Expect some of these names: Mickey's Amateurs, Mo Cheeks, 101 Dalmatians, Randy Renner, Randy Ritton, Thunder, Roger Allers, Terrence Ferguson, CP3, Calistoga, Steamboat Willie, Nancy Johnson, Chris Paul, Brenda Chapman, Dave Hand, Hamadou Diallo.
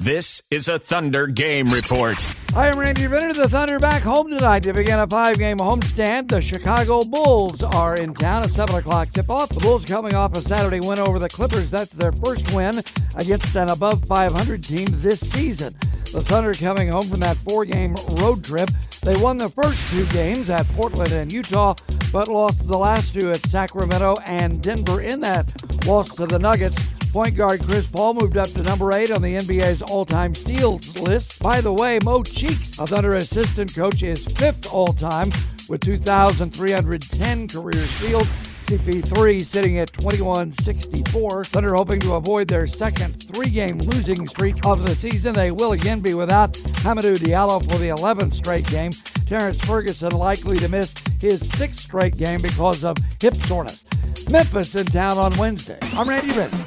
This is a Thunder Game Report. I am Randy Renner. The Thunder back home tonight to begin a 5-game homestand. The Chicago Bulls are in town at 7 o'clock tip-off. The Bulls coming off a Saturday win over the Clippers. That's their first win against an above 500 team this season. The Thunder coming home from that 4-game road trip. They won the first 2 games at Portland and Utah, but lost the last 2 at Sacramento and Denver in that loss to the Nuggets. Point guard Chris Paul moved up to number 8 on the NBA's all-time steals list. By the way, Mo Cheeks, a Thunder assistant coach, is 5th all-time with 2,310 career steals. CP3 sitting at 2164. Thunder hoping to avoid their second 3-game losing streak of the season. They will again be without Hamadou Diallo for the 11th straight game. Terrence Ferguson likely to miss his 6th straight game because of hip soreness. Memphis in town on Wednesday. I'm Randy Ritton.